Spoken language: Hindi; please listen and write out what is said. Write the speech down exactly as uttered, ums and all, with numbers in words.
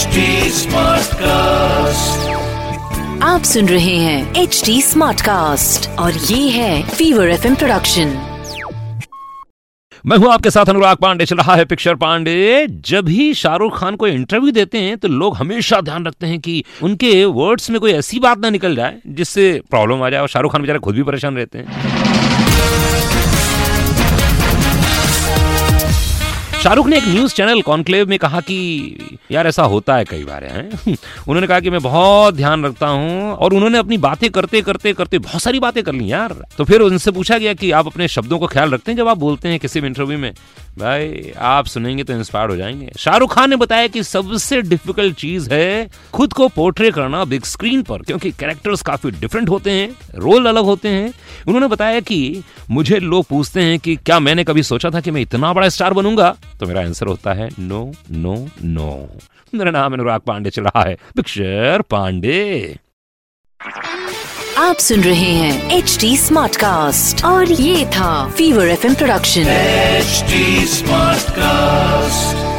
एच टी Smartcast, आप सुन रहे हैं एच टी Smartcast और ये है Fever F M प्रोडक्शन। मैं हूं आपके साथ अनुराग पांडे। चल रहा है पिक्चर पांडे। जब भी शाहरुख़ खान को इंटरव्यू देते हैं तो लोग हमेशा ध्यान रखते हैं कि उनके वर्ड्स में कोई ऐसी बात ना निकल जाए जिससे प्रॉब्लम आ जाए, और शाहरुख़ खान बेचारे खुद भी परेशान रहते हैं। शाहरुख ने एक न्यूज़ चैनल कॉन्क्लेव में कहा कि यार ऐसा होता है कई बार हैं। उन्होंने कहा कि मैं बहुत ध्यान रखता हूं, और उन्होंने अपनी बातें करते करते करते बहुत सारी बातें कर ली यार। तो फिर उनसे पूछा गया कि आप अपने शब्दों को ख्याल रखते हैं जब आप बोलते हैं किसी भी इंटरव्यू में? भाई आप सुनेंगे तो इंस्पायर हो जाएंगे। शाहरुख खान ने बताया कि सबसे डिफिकल्ट चीज है खुद को पोर्ट्रे करना बिग स्क्रीन पर, क्योंकि कैरेक्टर्स काफी डिफरेंट होते हैं, रोल अलग होते हैं। उन्होंने बताया कि मुझे लोग पूछते हैं कि क्या मैंने कभी सोचा था कि मैं इतना बड़ा स्टार बनूंगा, तो मेरा आंसर होता है नो नो नो। मेरा नाम अनुराग पांडे, चल रहा है पिक्चर पांडे। आप सुन रहे हैं एच टी Smartcast और ये था Fever F M production H T Smartcast।